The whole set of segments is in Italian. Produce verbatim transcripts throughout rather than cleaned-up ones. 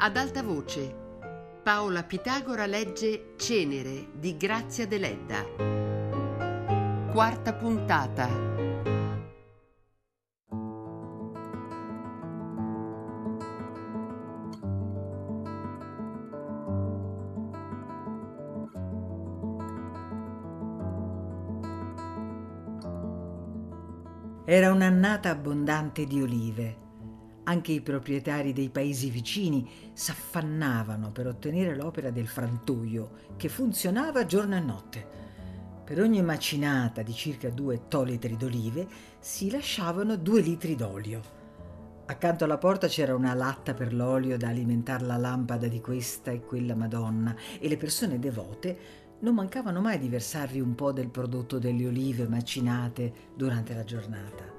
Ad alta voce, Paola Pitagora legge Cenere di Grazia Deledda. Quarta puntata. Era un'annata abbondante di olive. Anche i proprietari dei paesi vicini s'affannavano per ottenere l'opera del frantoio, che funzionava giorno e notte. Per ogni macinata di circa due tolitri d'olive si lasciavano due litri d'olio. Accanto alla porta c'era una latta per l'olio da alimentare la lampada di questa e quella Madonna, e le persone devote non mancavano mai di versarvi un po' del prodotto delle olive macinate durante la giornata.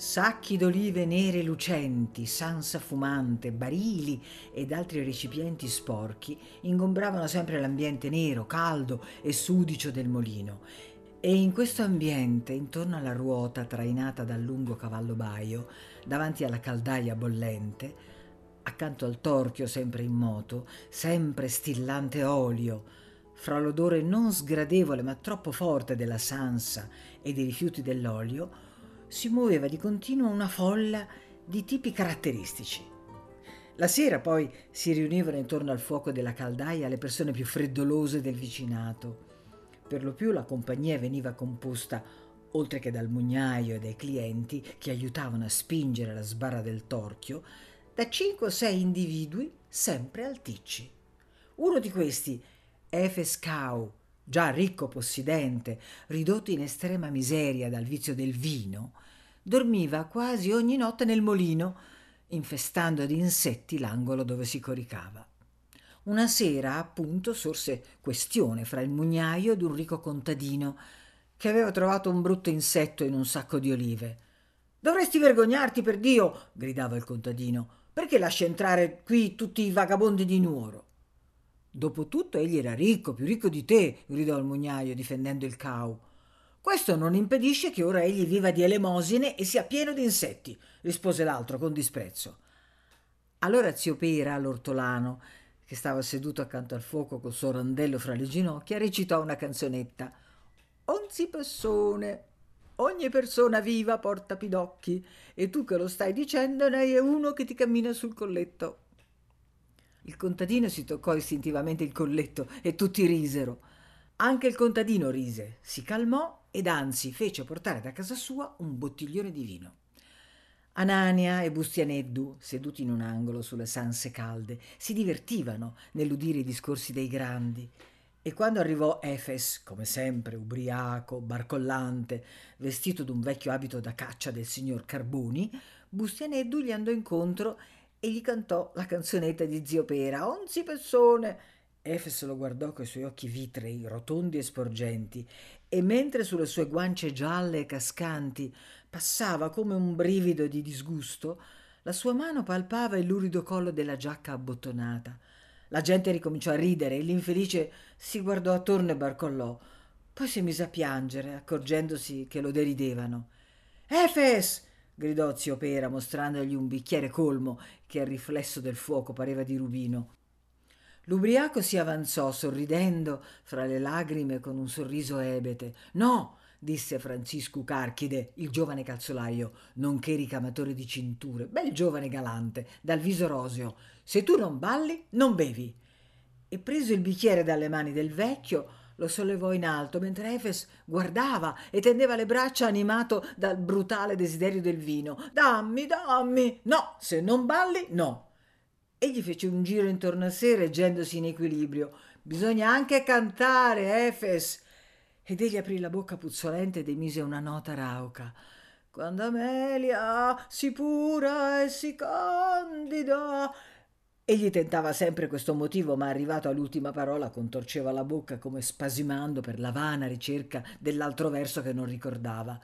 Sacchi d'olive nere lucenti, sansa fumante, barili ed altri recipienti sporchi ingombravano sempre l'ambiente nero, caldo e sudicio del molino, e in questo ambiente, intorno alla ruota trainata dal lungo cavallo baio, davanti alla caldaia bollente, accanto al torchio sempre in moto, sempre stillante olio, fra l'odore non sgradevole ma troppo forte della sansa e dei rifiuti dell'olio, si muoveva di continuo una folla di tipi caratteristici. La sera poi si riunivano intorno al fuoco della caldaia le persone più freddolose del vicinato. Per lo più la compagnia veniva composta, oltre che dal mugnaio e dai clienti che aiutavano a spingere la sbarra del torchio, da cinque o sei individui sempre alticci. Uno di questi, Efes Cau, già ricco possidente, ridotto in estrema miseria dal vizio del vino, dormiva quasi ogni notte nel molino, infestando di insetti l'angolo dove si coricava. Una sera, appunto, sorse questione fra il mugnaio ed un ricco contadino che aveva trovato un brutto insetto in un sacco di olive. «Dovresti vergognarti, per Dio!» gridava il contadino. «Perché lasci entrare qui tutti i vagabondi di Nuoro?» «Dopotutto egli era ricco, più ricco di te», gridò il mugnaio difendendo il Cau. «Questo non impedisce che ora egli viva di elemosine e sia pieno di insetti», rispose l'altro con disprezzo. Allora zio Pera, l'ortolano, che stava seduto accanto al fuoco col suo randello fra le ginocchia, recitò una canzonetta. «Onzi persone, ogni persona viva porta pidocchi, e tu che lo stai dicendo ne è uno che ti cammina sul colletto». Il contadino si toccò istintivamente il colletto e tutti risero. Anche il contadino rise, si calmò ed anzi fece portare da casa sua un bottiglione di vino. Anania e Bustianeddu, seduti in un angolo sulle sanse calde, si divertivano nell'udire i discorsi dei grandi. E quando arrivò Efes, come sempre ubriaco, barcollante, vestito d'un vecchio abito da caccia del signor Carboni, Bustianeddu gli andò incontro e gli cantò la canzonetta di zio Pera, «Onzi persone!». Efes lo guardò coi suoi occhi vitrei, rotondi e sporgenti, e mentre sulle sue guance gialle e cascanti passava come un brivido di disgusto, la sua mano palpava il lurido collo della giacca abbottonata. La gente ricominciò a ridere e l'infelice si guardò attorno e barcollò. Poi si mise a piangere, accorgendosi che lo deridevano. «Efes!», gridò zio Pera mostrandogli un bicchiere colmo che al riflesso del fuoco pareva di rubino. L'ubriaco si avanzò sorridendo fra le lagrime con un sorriso ebete. «No!», disse Francesco Carchide, il giovane calzolaio, nonché ricamatore di cinture, bel giovane galante, dal viso roseo. «Se tu non balli, non bevi!». E preso il bicchiere dalle mani del vecchio, lo sollevò in alto, mentre Efes guardava e tendeva le braccia animato dal brutale desiderio del vino. «Dammi, dammi! No! Se non balli, no!». Egli fece un giro intorno a sé, reggendosi in equilibrio. «Bisogna anche cantare, Efes!». Ed egli aprì la bocca puzzolente ed emise una nota rauca. «Quando Amelia si pura e si candida...». Egli tentava sempre questo motivo, ma arrivato all'ultima parola contorceva la bocca come spasimando per la vana ricerca dell'altro verso che non ricordava.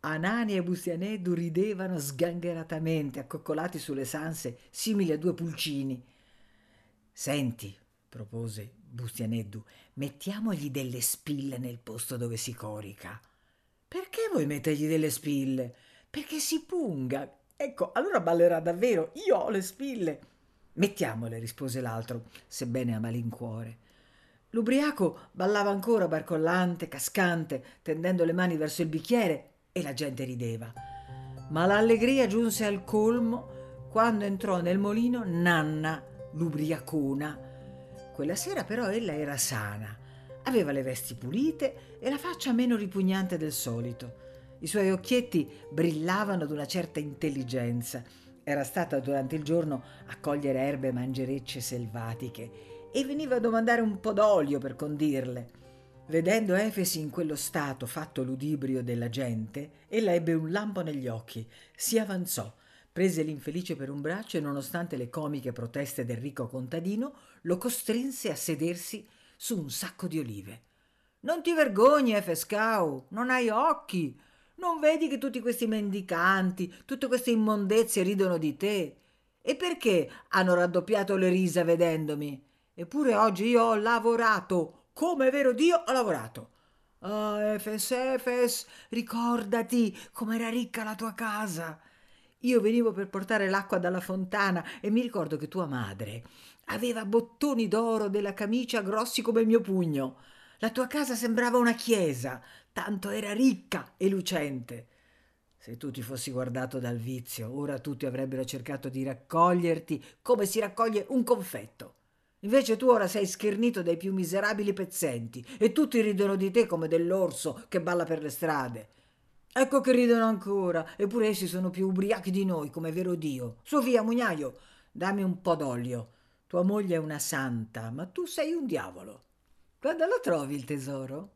Anania e Bustianeddu ridevano sgangheratamente, accoccolati sulle sanse, simili a due pulcini. «Senti», propose Bustianeddu, «mettiamogli delle spille nel posto dove si corica». «Perché vuoi mettergli delle spille?» «Perché si punga». «Ecco, allora ballerà davvero, io ho le spille». Mettiamole, rispose l'altro, sebbene a malincuore. L'ubriaco ballava ancora barcollante, cascante, tendendo le mani verso il bicchiere, e la gente rideva. Ma l'allegria giunse al colmo quando entrò nel molino Nanna, l'ubriacona. Quella sera però ella era sana, aveva le vesti pulite e la faccia meno ripugnante del solito. I suoi occhietti brillavano d'una certa intelligenza. Era stata durante il giorno a cogliere erbe e mangerecce selvatiche e veniva a domandare un po' d'olio per condirle. Vedendo Efesi in quello stato fatto ludibrio della gente, ella ebbe un lampo negli occhi, si avanzò, prese l'infelice per un braccio e, nonostante le comiche proteste del ricco contadino, lo costrinse a sedersi su un sacco di olive. «Non ti vergogni, Efes Cau, non hai occhi! Non vedi che tutti questi mendicanti, tutte queste immondezie ridono di te? E perché hanno raddoppiato le risa vedendomi? Eppure oggi io ho lavorato, come vero Dio ho lavorato! Ah, Efes, Efes, ricordati com'era ricca la tua casa! Io venivo per portare l'acqua dalla fontana e mi ricordo che tua madre aveva bottoni d'oro della camicia grossi come il mio pugno. La tua casa sembrava una chiesa, tanto era ricca e lucente. Se tu ti fossi guardato dal vizio, ora tutti avrebbero cercato di raccoglierti come si raccoglie un confetto. Invece tu ora sei schernito dai più miserabili pezzenti e tutti ridono di te come dell'orso che balla per le strade. Ecco che ridono ancora, eppure essi sono più ubriachi di noi, come vero Dio. Su via, mugnaio, dammi un po' d'olio. Tua moglie è una santa, ma tu sei un diavolo. Quando lo trovi il tesoro?»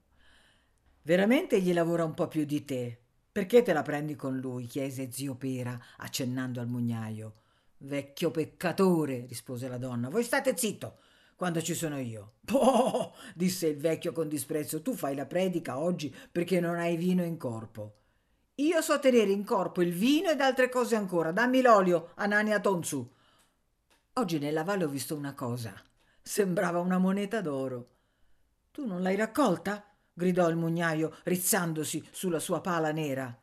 «Veramente gli lavora un po' più di te. Perché te la prendi con lui?» chiese zio Pera, accennando al mugnaio. «Vecchio peccatore!» rispose la donna. «Voi state zitto quando ci sono io!» «Boh!» disse il vecchio con disprezzo. «Tu fai la predica oggi perché non hai vino in corpo. Io so tenere in corpo il vino ed altre cose ancora. Dammi l'olio, Anania Tonsu!» «Oggi nella valle ho visto una cosa. Sembrava una moneta d'oro.» «Tu non l'hai raccolta?» gridò il mugnaio, rizzandosi sulla sua pala nera.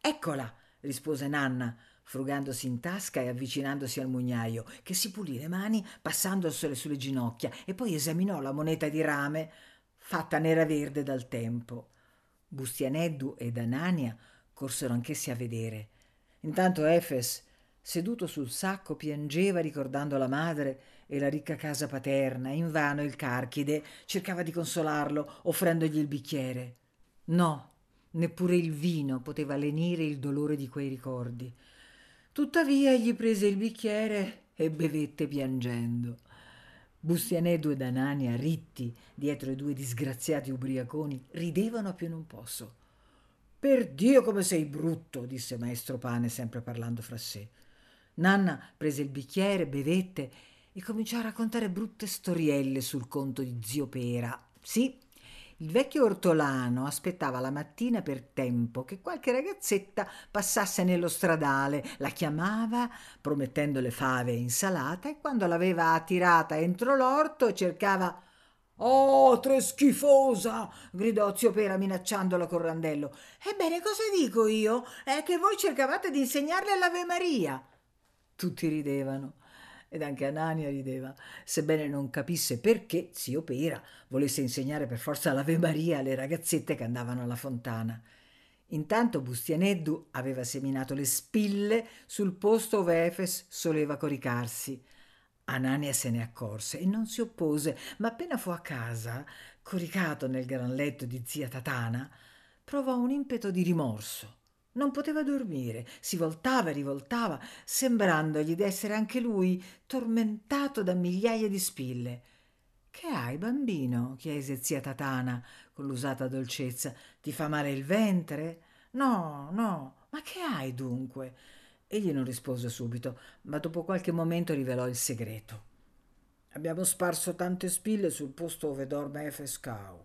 «Eccola!» rispose Nanna, frugandosi in tasca e avvicinandosi al mugnaio, che si pulì le mani passandosele sulle ginocchia e poi esaminò la moneta di rame, fatta nera verde dal tempo. Bustianeddu ed Anania corsero anch'essi a vedere. Intanto Efes, seduto sul sacco, piangeva ricordando la madre e la ricca casa paterna. Invano il Carchide cercava di consolarlo offrendogli il bicchiere. No, neppure il vino poteva lenire il dolore di quei ricordi. Tuttavia egli prese il bicchiere e bevette piangendo. Bustianeddu ed Anania, ritti dietro i due disgraziati ubriaconi, ridevano a più non posso. «Per Dio come sei brutto!» disse Maestro Pane, sempre parlando fra sé. Nanna prese il bicchiere, bevette e cominciò a raccontare brutte storielle sul conto di zio Pera. Sì, il vecchio ortolano aspettava la mattina per tempo che qualche ragazzetta passasse nello stradale, la chiamava promettendole fave e insalata e quando l'aveva attirata entro l'orto cercava... «Oh, tre schifosa!» gridò zio Pera minacciandola col randello. «Ebbene, cosa dico io? È che voi cercavate di insegnarle l'Ave Maria!» Tutti ridevano, ed anche Anania rideva, sebbene non capisse perché zio Pera volesse insegnare per forza l'Ave Maria alle ragazzette che andavano alla fontana. Intanto Bustianeddu aveva seminato le spille sul posto dove Efes soleva coricarsi. Anania se ne accorse e non si oppose, ma appena fu a casa, coricato nel gran letto di zia Tatana, provò un impeto di rimorso. Non poteva dormire, si voltava e rivoltava, sembrandogli d'essere anche lui tormentato da migliaia di spille. «Che hai, bambino?» chiese zia Tatana con l'usata dolcezza. «Ti fa male il ventre?» «No, no, ma che hai dunque?» Egli non rispose subito, ma dopo qualche momento rivelò il segreto. «Abbiamo sparso tante spille sul posto dove dorme Efes Cau.»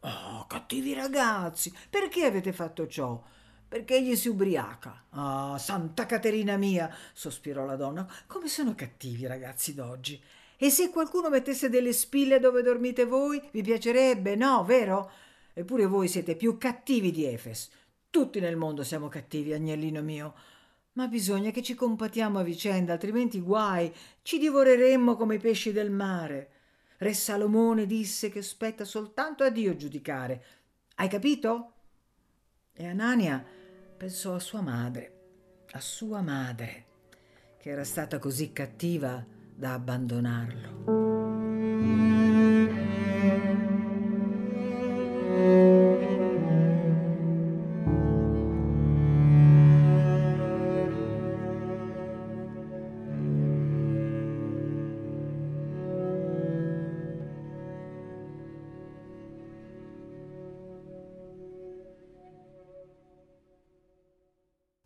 «Oh, cattivi ragazzi! Perché avete fatto ciò?» «Perché egli si ubriaca.» «Ah, santa Caterina mia!» sospirò la donna. «Come sono cattivi i ragazzi d'oggi! E se qualcuno mettesse delle spille dove dormite voi, vi piacerebbe, no, vero? Eppure voi siete più cattivi di Efes. Tutti nel mondo siamo cattivi, agnellino mio. Ma bisogna che ci compatiamo a vicenda, altrimenti guai, ci divoreremmo come i pesci del mare. Re Salomone disse che spetta soltanto a Dio giudicare. Hai capito? E Anania pensò a sua madre, a sua madre, che era stata così cattiva da abbandonarlo.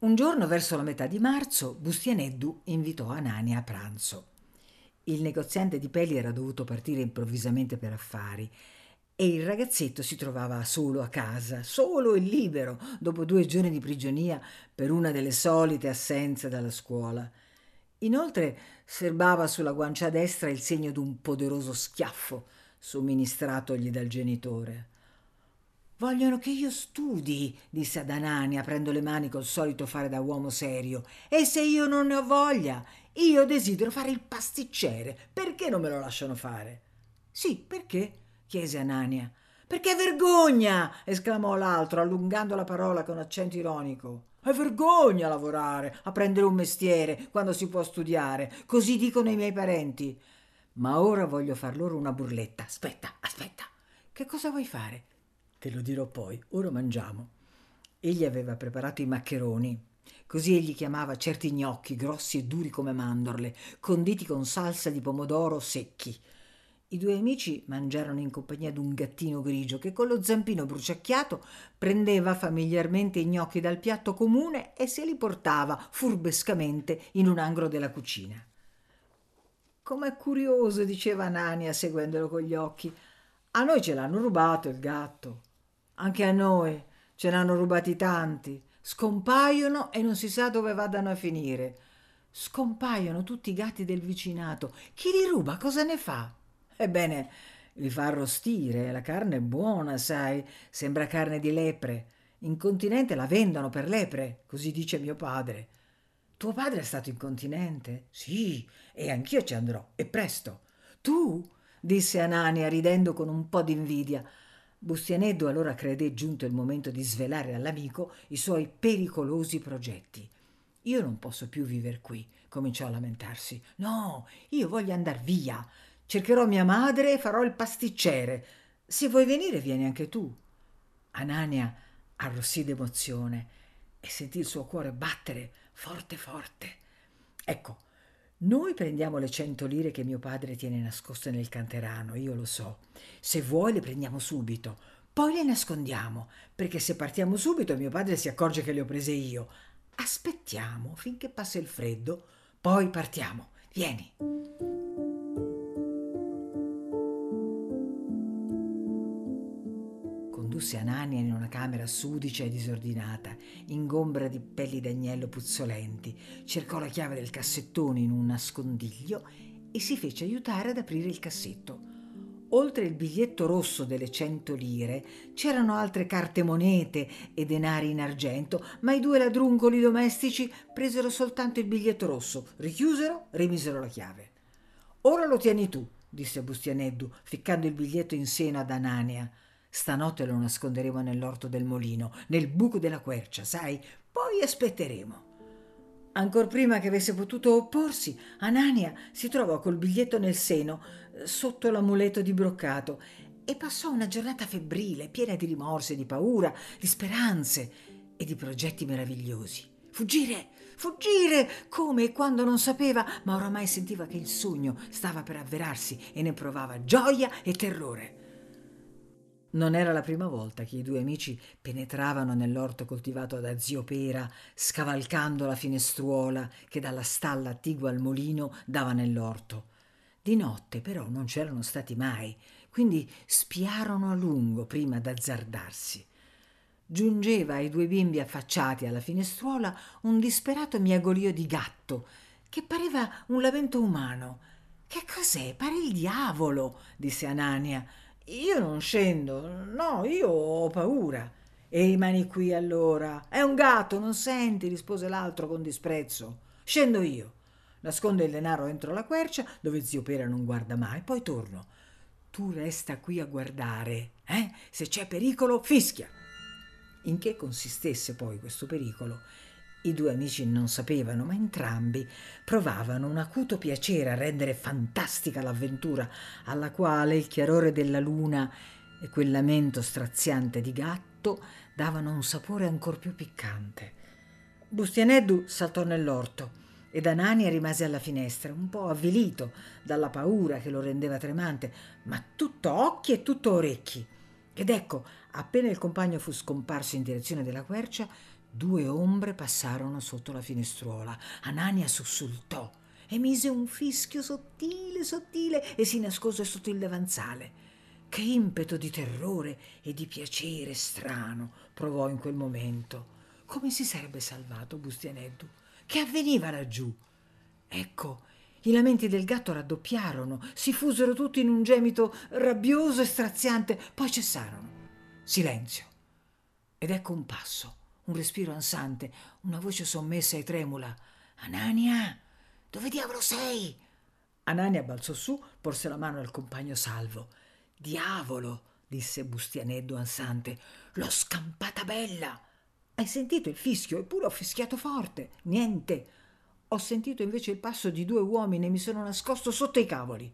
Un giorno, verso la metà di marzo, Bustianeddu invitò Anania a pranzo. Il negoziante di pelli era dovuto partire improvvisamente per affari e il ragazzetto si trovava solo a casa, solo e libero, dopo due giorni di prigionia per una delle solite assenze dalla scuola. Inoltre serbava sulla guancia destra il segno di un poderoso schiaffo somministratogli dal genitore. «Vogliono che io studi», disse ad Anania, aprendo le mani col solito fare da uomo serio. «E se io non ne ho voglia? Io desidero fare il pasticcere. Perché non me lo lasciano fare?» «Sì, perché?» chiese Anania. «Perché vergogna!» esclamò l'altro, allungando la parola con accento ironico. «È vergogna lavorare, a prendere un mestiere, quando si può studiare. Così dicono i miei parenti. Ma ora voglio far loro una burletta. Aspetta, aspetta. Che cosa vuoi fare?» «Te lo dirò poi, ora mangiamo». Egli aveva preparato i maccheroni, così egli chiamava certi gnocchi grossi e duri come mandorle, conditi con salsa di pomodoro secchi. I due amici mangiarono in compagnia d'un gattino grigio che con lo zampino bruciacchiato prendeva familiarmente i gnocchi dal piatto comune e se li portava furbescamente in un angolo della cucina. «Com'è curioso», diceva Anania seguendolo con gli occhi. «A noi ce l'hanno rubato il gatto». «Anche a noi ce l'hanno rubati tanti, scompaiono e non si sa dove vadano a finire. Scompaiono tutti i gatti del vicinato. Chi li ruba cosa ne fa?» «Ebbene, li fa arrostire, la carne è buona, sai, sembra carne di lepre. In continente la vendono per lepre, così dice mio padre». «Tuo padre è stato in continente?» «Sì, e anch'io ci andrò, e presto». «Tu?» disse Anania ridendo con un po' d'invidia. Bustianeddu allora credé giunto il momento di svelare all'amico i suoi pericolosi progetti. «Io non posso più vivere qui», cominciò a lamentarsi. «No, io voglio andar via. Cercherò mia madre e farò il pasticcere. Se vuoi venire, vieni anche tu». Anania arrossì d'emozione e sentì il suo cuore battere forte forte. «Ecco, noi prendiamo le cento lire che mio padre tiene nascoste nel canterano, io lo so. Se vuoi le prendiamo subito, poi le nascondiamo, perché se partiamo subito mio padre si accorge che le ho prese io. Aspettiamo finché passa il freddo, poi partiamo. Vieni». Condusse Anania in una camera sudicia e disordinata, ingombra di pelli d'agnello puzzolenti, cercò la chiave del cassettone in un nascondiglio e si fece aiutare ad aprire il cassetto. Oltre il biglietto rosso delle cento lire c'erano altre carte monete e denari in argento, ma i due ladruncoli domestici presero soltanto il biglietto rosso, richiusero, rimisero la chiave. «Ora lo tieni tu», disse Bustianeddu, ficcando il biglietto in seno ad Anania. «Stanotte lo nasconderemo nell'orto del molino, nel buco della quercia, sai? Poi aspetteremo». Ancor prima che avesse potuto opporsi, Anania si trovò col biglietto nel seno, sotto l'amuleto di broccato, e passò una giornata febbrile, piena di rimorsi, di paura, di speranze e di progetti meravigliosi. Fuggire, fuggire, come e quando non sapeva, ma oramai sentiva che il sogno stava per avverarsi e ne provava gioia e terrore. Non era la prima volta che i due amici penetravano nell'orto coltivato da zio Pera, scavalcando la finestruola che dalla stalla attigua al molino dava nell'orto. Di notte però non c'erano stati mai, quindi spiarono a lungo prima d'azzardarsi. Giungeva ai due bimbi affacciati alla finestruola un disperato miagolio di gatto che pareva un lamento umano. «Che cos'è? Pare il diavolo», disse Anania. «Io non scendo, no, io ho paura». «E rimani qui allora. È un gatto, non senti?» rispose l'altro con disprezzo. «Scendo io. Nascondo il denaro entro la quercia, dove zio Pera non guarda mai, poi torno. Tu resta qui a guardare, eh? Se c'è pericolo, fischia!» In che consistesse poi questo pericolo? I due amici non sapevano, ma entrambi provavano un acuto piacere a rendere fantastica l'avventura, alla quale il chiarore della luna e quel lamento straziante di gatto davano un sapore ancor più piccante. Bustianeddu saltò nell'orto ed Anania rimase alla finestra, un po' avvilito dalla paura che lo rendeva tremante, ma tutto occhi e tutto orecchi. Ed ecco, appena il compagno fu scomparso in direzione della quercia, due ombre passarono sotto la finestruola. Anania sussultò, emise un fischio sottile sottile e si nascose sotto il davanzale. Che impeto di terrore e di piacere strano provò in quel momento. Come si sarebbe salvato Bustianeddu? Che avveniva laggiù? Ecco, i lamenti del gatto raddoppiarono, si fusero tutti in un gemito rabbioso e straziante, poi cessarono. Silenzio. Ed ecco un passo, un respiro ansante, una voce sommessa e tremula. «Anania, dove diavolo sei?» Anania balzò su, porse la mano al compagno salvo. «Diavolo!» disse Bustianeddu ansante. «L'ho scampata bella!» «Hai sentito il fischio? Eppure ho fischiato forte!» «Niente! Ho sentito invece il passo di due uomini e mi sono nascosto sotto i cavoli!»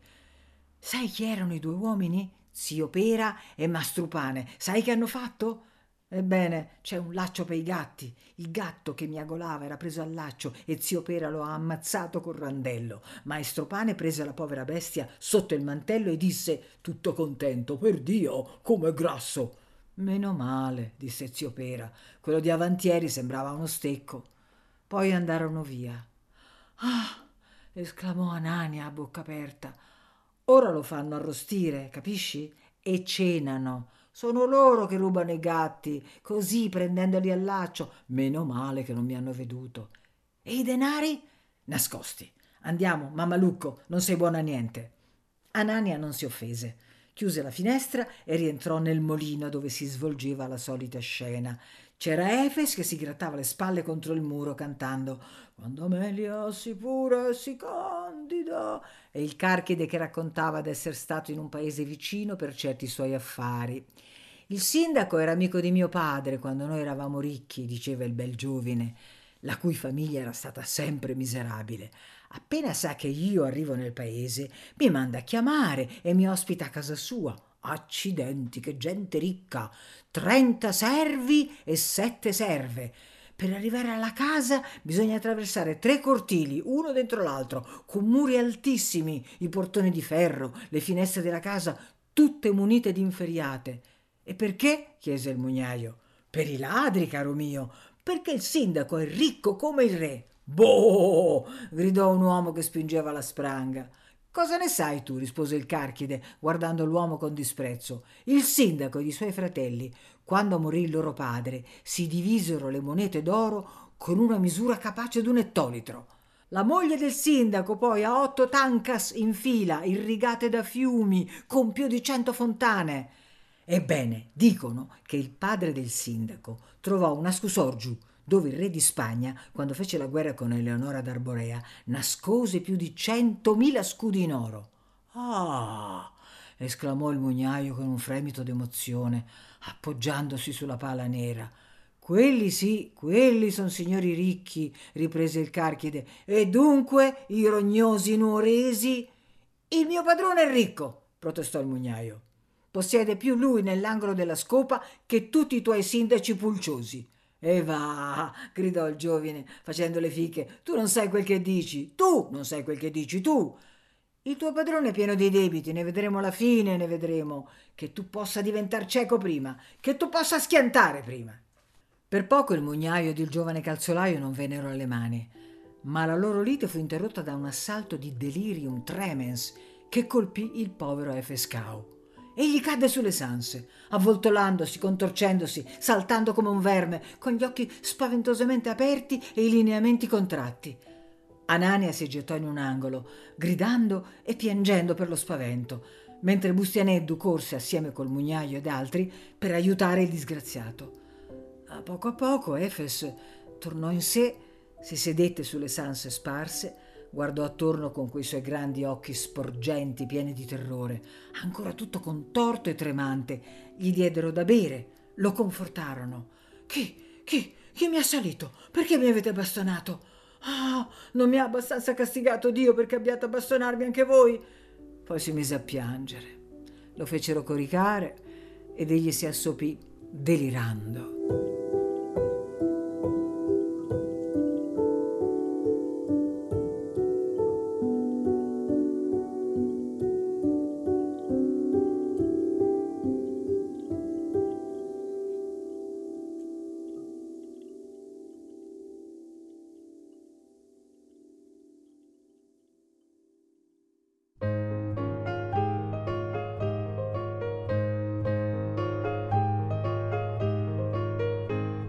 «Sai chi erano i due uomini? Zio Pera e Maestro Pane! Sai che hanno fatto? Ebbene, c'è un laccio per i gatti. Il gatto che miagolava era preso al laccio e zio Pera lo ha ammazzato col randello. Maestro Pane prese la povera bestia sotto il mantello e disse: «Tutto contento, per Dio, com'è grasso!» «Meno male», disse zio Pera. «Quello di avantieri sembrava uno stecco». Poi andarono via. «Ah!» esclamò Anania a bocca aperta. «Ora lo fanno arrostire, capisci? E cenano. Sono loro che rubano i gatti, così prendendoli al laccio. Meno male che non mi hanno veduto». «E i denari?» «Nascosti. Andiamo, mammalucco, non sei buona a niente». Anania non si offese. Chiuse la finestra e rientrò nel molino dove si svolgeva la solita scena. C'era Efes che si grattava le spalle contro il muro cantando «Quando Amelia si pura e si candida» e il Carchide che raccontava d'essere stato in un paese vicino per certi suoi affari. «Il sindaco era amico di mio padre quando noi eravamo ricchi», diceva il bel giovine, la cui famiglia era stata sempre miserabile. «Appena sa che io arrivo nel paese, mi manda a chiamare e mi ospita a casa sua. Accidenti, che gente ricca! Trenta servi e sette serve. Per arrivare alla casa bisogna attraversare tre cortili, uno dentro l'altro, con muri altissimi, i portoni di ferro, le finestre della casa, tutte munite di inferriate. E perché?» chiese il mugnaio. «Per i ladri, caro mio, perché il sindaco è ricco come il re». «Boh!» gridò un uomo che spingeva la spranga. «Cosa ne sai tu?» rispose il Carchide, guardando l'uomo con disprezzo. «Il sindaco e i suoi fratelli, quando morì il loro padre, si divisero le monete d'oro con una misura capace d'un ettolitro. La moglie del sindaco poi ha otto tancas in fila, irrigate da fiumi, con più di cento fontane. Ebbene, dicono che il padre del sindaco trovò un ascusorgiu, dove il re di Spagna, quando fece la guerra con Eleonora d'Arborea, nascose più di centomila scudi in oro». «Ah!» esclamò il mugnaio con un fremito d'emozione, appoggiandosi sulla pala nera. «Quelli sì, quelli sono signori ricchi», riprese il Carchide. «E dunque i rognosi nuoresi?» «Il mio padrone è ricco», protestò il mugnaio. «Possiede più lui nell'angolo della scopa che tutti i tuoi sindaci pulciosi». «E va!» gridò il giovine facendo le fiche. «Tu non sai quel che dici, tu non sai quel che dici, tu! Il tuo padrone è pieno di debiti, ne vedremo la fine, ne vedremo. Che tu possa diventar cieco prima, che tu possa schiantare prima!» Per poco il mugnaio ed il giovane calzolaio non vennero alle mani, ma la loro lite fu interrotta da un assalto di delirium tremens che colpì il povero Efes Cau. Egli cadde sulle sanse, avvoltolandosi, contorcendosi, saltando come un verme, con gli occhi spaventosamente aperti e i lineamenti contratti. Anania si gettò in un angolo, gridando e piangendo per lo spavento, mentre Bustianeddu corse assieme col mugnaio ed altri per aiutare il disgraziato. A poco a poco Efes tornò in sé, si sedette sulle sanse sparse, guardò attorno con quei suoi grandi occhi sporgenti, pieni di terrore, ancora tutto contorto e tremante. Gli diedero da bere, lo confortarono. Chi? Chi? Chi mi ha assalito? Perché mi avete bastonato? Oh, non mi ha abbastanza castigato Dio perché abbiate a bastonarmi anche voi? Poi si mise a piangere. Lo fecero coricare ed egli si assopì delirando.